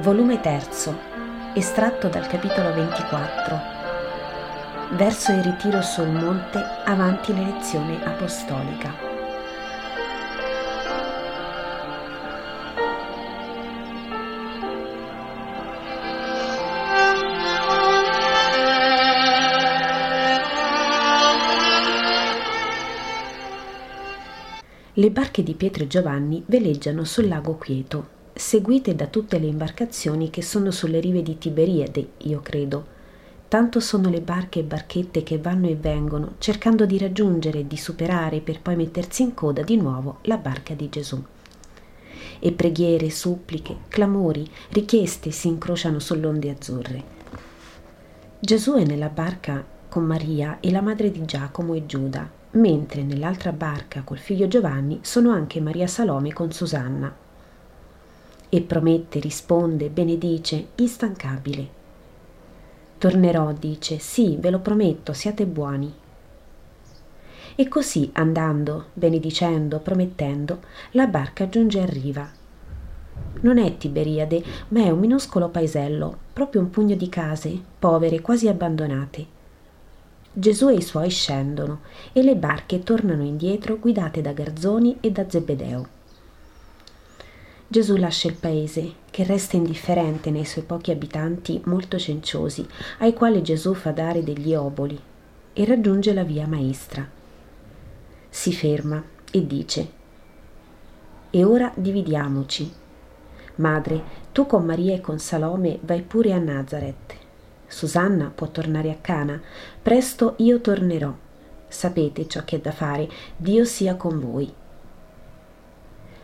volume 3, estratto dal capitolo 24, verso il ritiro sul monte avanti l'elezione apostolica. Le barche di Pietro e Giovanni veleggiano sul lago Quieto, seguite da tutte le imbarcazioni che sono sulle rive di Tiberiade, io credo. Tanto sono le barche e barchette che vanno e vengono, cercando di raggiungere e di superare per poi mettersi in coda di nuovo la barca di Gesù. E preghiere, suppliche, clamori, richieste si incrociano sull'onde azzurre. Gesù è nella barca con Maria e la madre di Giacomo e Giuda, mentre nell'altra barca col figlio Giovanni sono anche Maria Salome con Susanna. E promette, risponde, benedice, instancabile. Tornerò, dice, sì, ve lo prometto, siate buoni. E così, andando, benedicendo, promettendo, la barca giunge a riva. Non è Tiberiade, ma è un minuscolo paesello, proprio un pugno di case, povere, quasi abbandonate. Gesù e i suoi scendono e le barche tornano indietro guidate da garzoni e da Zebedeo. Gesù lascia il paese, che resta indifferente nei suoi pochi abitanti molto cenciosi, ai quali Gesù fa dare degli oboli, e raggiunge la via maestra. Si ferma e dice: «E ora dividiamoci. Madre, tu con Maria e con Salome vai pure a Nazaret. Susanna può tornare a Cana. Presto io tornerò. Sapete ciò che è da fare. Dio sia con voi».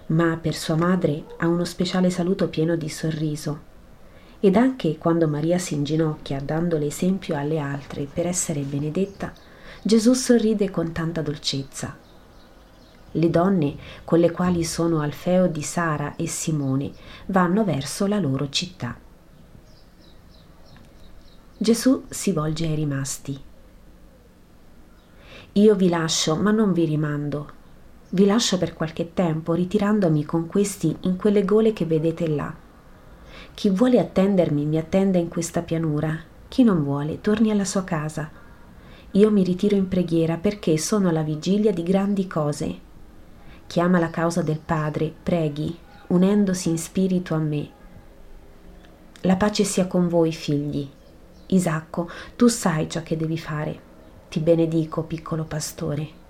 Ma per sua madre ha uno speciale saluto pieno di sorriso. Ed anche quando Maria si inginocchia, dando l'esempio alle altre per essere benedetta, Gesù sorride con tanta dolcezza. Le donne, con le quali sono Alfeo di Sara e Simone, vanno verso la loro città. Gesù si volge ai rimasti. Io vi lascio, ma non vi rimando. Vi lascio per qualche tempo, ritirandomi con questi in quelle gole che vedete là. Chi vuole attendermi mi attende in questa pianura, chi non vuole torni alla sua casa. Io mi ritiro in preghiera perché sono alla vigilia di grandi cose. Chi ama la causa del Padre preghi, unendosi in spirito a me. La pace sia con voi, figli. Isacco, tu sai ciò che devi fare. Ti benedico, piccolo pastore.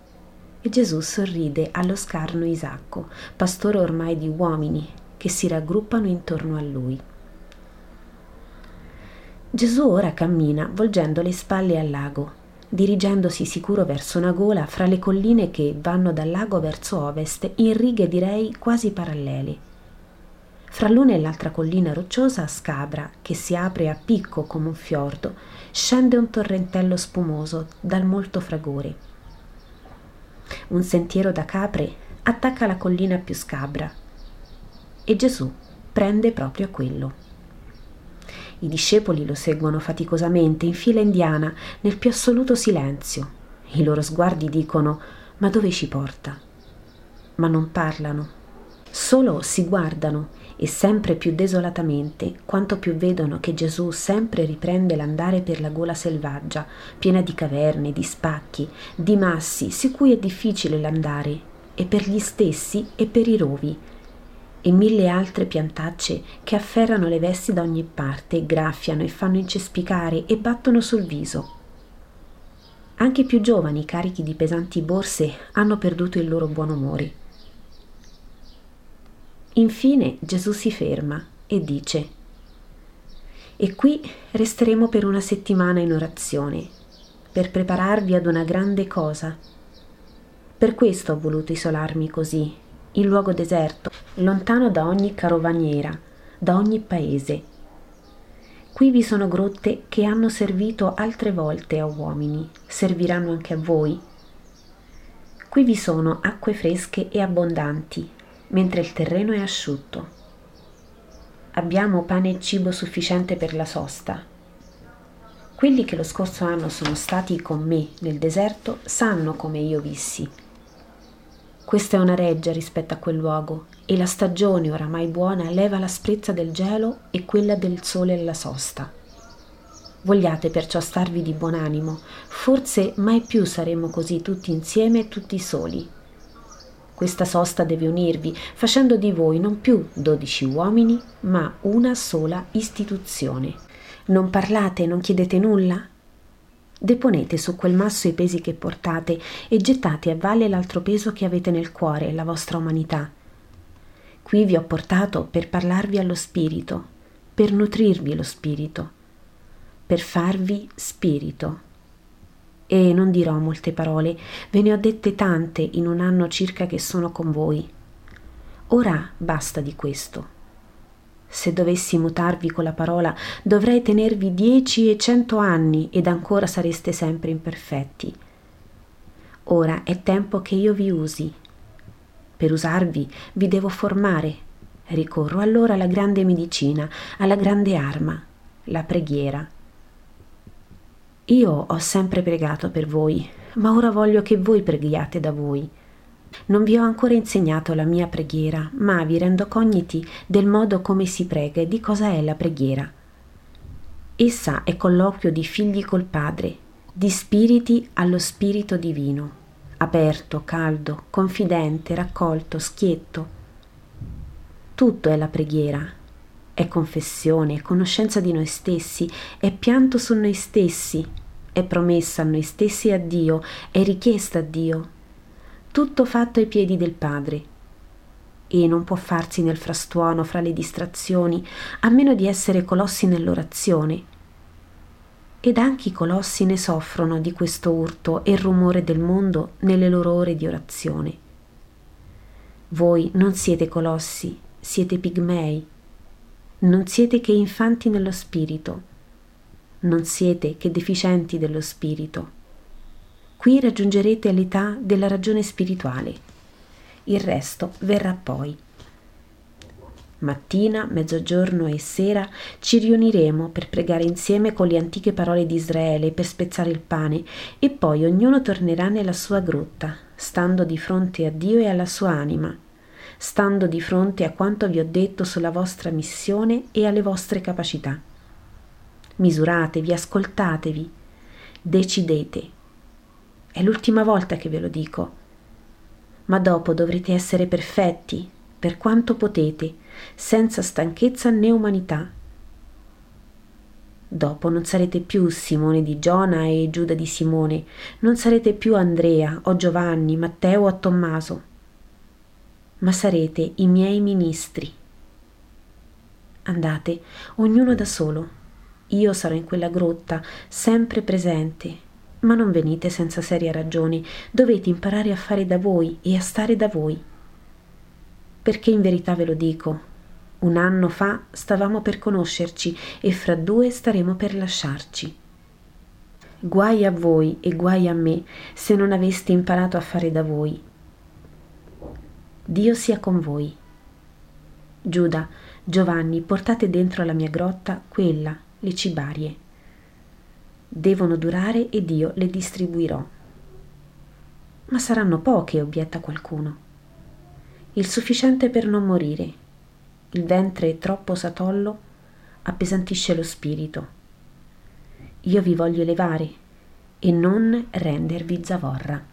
E Gesù sorride allo scarno Isacco, pastore ormai di uomini, che si raggruppano intorno a lui. Gesù ora cammina volgendo le spalle al lago, dirigendosi sicuro verso una gola fra le colline che vanno dal lago verso ovest in righe direi quasi parallele. Fra l'una e l'altra collina rocciosa scabra, che si apre a picco come un fiordo, scende un torrentello spumoso dal molto fragore. Un sentiero da capre attacca la collina più scabra e Gesù prende proprio a quello. I discepoli lo seguono faticosamente, in fila indiana, nel più assoluto silenzio. I loro sguardi dicono: «Ma dove ci porta?». Ma non parlano. Solo si guardano e sempre più desolatamente, quanto più vedono che Gesù sempre riprende l'andare per la gola selvaggia, piena di caverne, di spacchi, di massi, su cui è difficile l'andare, e per gli stessi e per i rovi, e mille altre piantacce che afferrano le vesti da ogni parte, graffiano e fanno incespicare e battono sul viso. Anche i più giovani, carichi di pesanti borse, hanno perduto il loro buon umore. Infine Gesù si ferma e dice: «E qui resteremo per una settimana in orazione, per prepararvi ad una grande cosa. Per questo ho voluto isolarmi così, in luogo deserto, lontano da ogni carovaniera, da ogni paese. Qui vi sono grotte che hanno servito altre volte a uomini, serviranno anche a voi. Qui vi sono acque fresche e abbondanti, mentre il terreno è asciutto. Abbiamo pane e cibo sufficiente per la sosta. Quelli che lo scorso anno sono stati con me nel deserto sanno come io vissi. Questa è una reggia rispetto a quel luogo, e la stagione oramai buona leva l'asprezza del gelo e quella del sole alla sosta. Vogliate perciò starvi di buon animo, forse mai più saremo così tutti insieme e tutti soli. Questa sosta deve unirvi, facendo di voi non più 12 uomini, ma una sola istituzione. Non parlate, non chiedete nulla. Deponete su quel masso i pesi che portate e gettate a valle l'altro peso che avete nel cuore, la vostra umanità. Qui vi ho portato per parlarvi allo spirito, per nutrirvi lo spirito, per farvi spirito. E non dirò molte parole, ve ne ho dette tante in un anno circa che sono con voi. Ora basta di questo. Se dovessi mutarvi con la parola, dovrei tenervi 10 e 100 anni ed ancora sareste sempre imperfetti. Ora è tempo che io vi usi. Per usarvi vi devo formare. Ricorro allora alla grande medicina, alla grande arma, la preghiera. Io ho sempre pregato per voi, ma ora voglio che voi preghiate da voi. Non vi ho ancora insegnato la mia preghiera, ma vi rendo cogniti del modo come si prega e di cosa è la preghiera. Essa è colloquio di figli col Padre, di spiriti allo Spirito Divino, aperto, caldo, confidente, raccolto, schietto. Tutto è la preghiera. È confessione, è conoscenza di noi stessi, è pianto su noi stessi, è promessa a noi stessi e a Dio, è richiesta a Dio. Tutto fatto ai piedi del Padre. E non può farsi nel frastuono, fra le distrazioni, a meno di essere colossi nell'orazione. Ed anche i colossi ne soffrono di questo urto e rumore del mondo nelle loro ore di orazione. Voi non siete colossi, siete pigmei. Non siete che infanti nello spirito, non siete che deficienti dello spirito. Qui raggiungerete l'età della ragione spirituale, il resto verrà poi. Mattina, mezzogiorno e sera ci riuniremo per pregare insieme con le antiche parole di Israele, per spezzare il pane, e poi ognuno tornerà nella sua grotta, stando di fronte a Dio e alla sua anima, stando di fronte a quanto vi ho detto sulla vostra missione e alle vostre capacità. Misuratevi, ascoltatevi, decidete. È l'ultima volta che ve lo dico, ma dopo dovrete essere perfetti, per quanto potete, senza stanchezza né umanità. Dopo non sarete più Simone di Giona e Giuda di Simone, non sarete più Andrea o Giovanni, Matteo o Tommaso, ma sarete i miei ministri. Andate, ognuno da solo. Io sarò in quella grotta, sempre presente, ma non venite senza seria ragione. Dovete imparare a fare da voi e a stare da voi. Perché in verità ve lo dico, 1 anno fa stavamo per conoscerci e fra 2 staremo per lasciarci. Guai a voi e guai a me se non aveste imparato a fare da voi. Dio sia con voi. Giuda, Giovanni, portate dentro la mia grotta quella, le cibarie. Devono durare ed io le distribuirò. Ma saranno poche, obietta qualcuno. Il sufficiente per non morire. Il ventre troppo satollo appesantisce lo spirito. Io vi voglio elevare e non rendervi zavorra.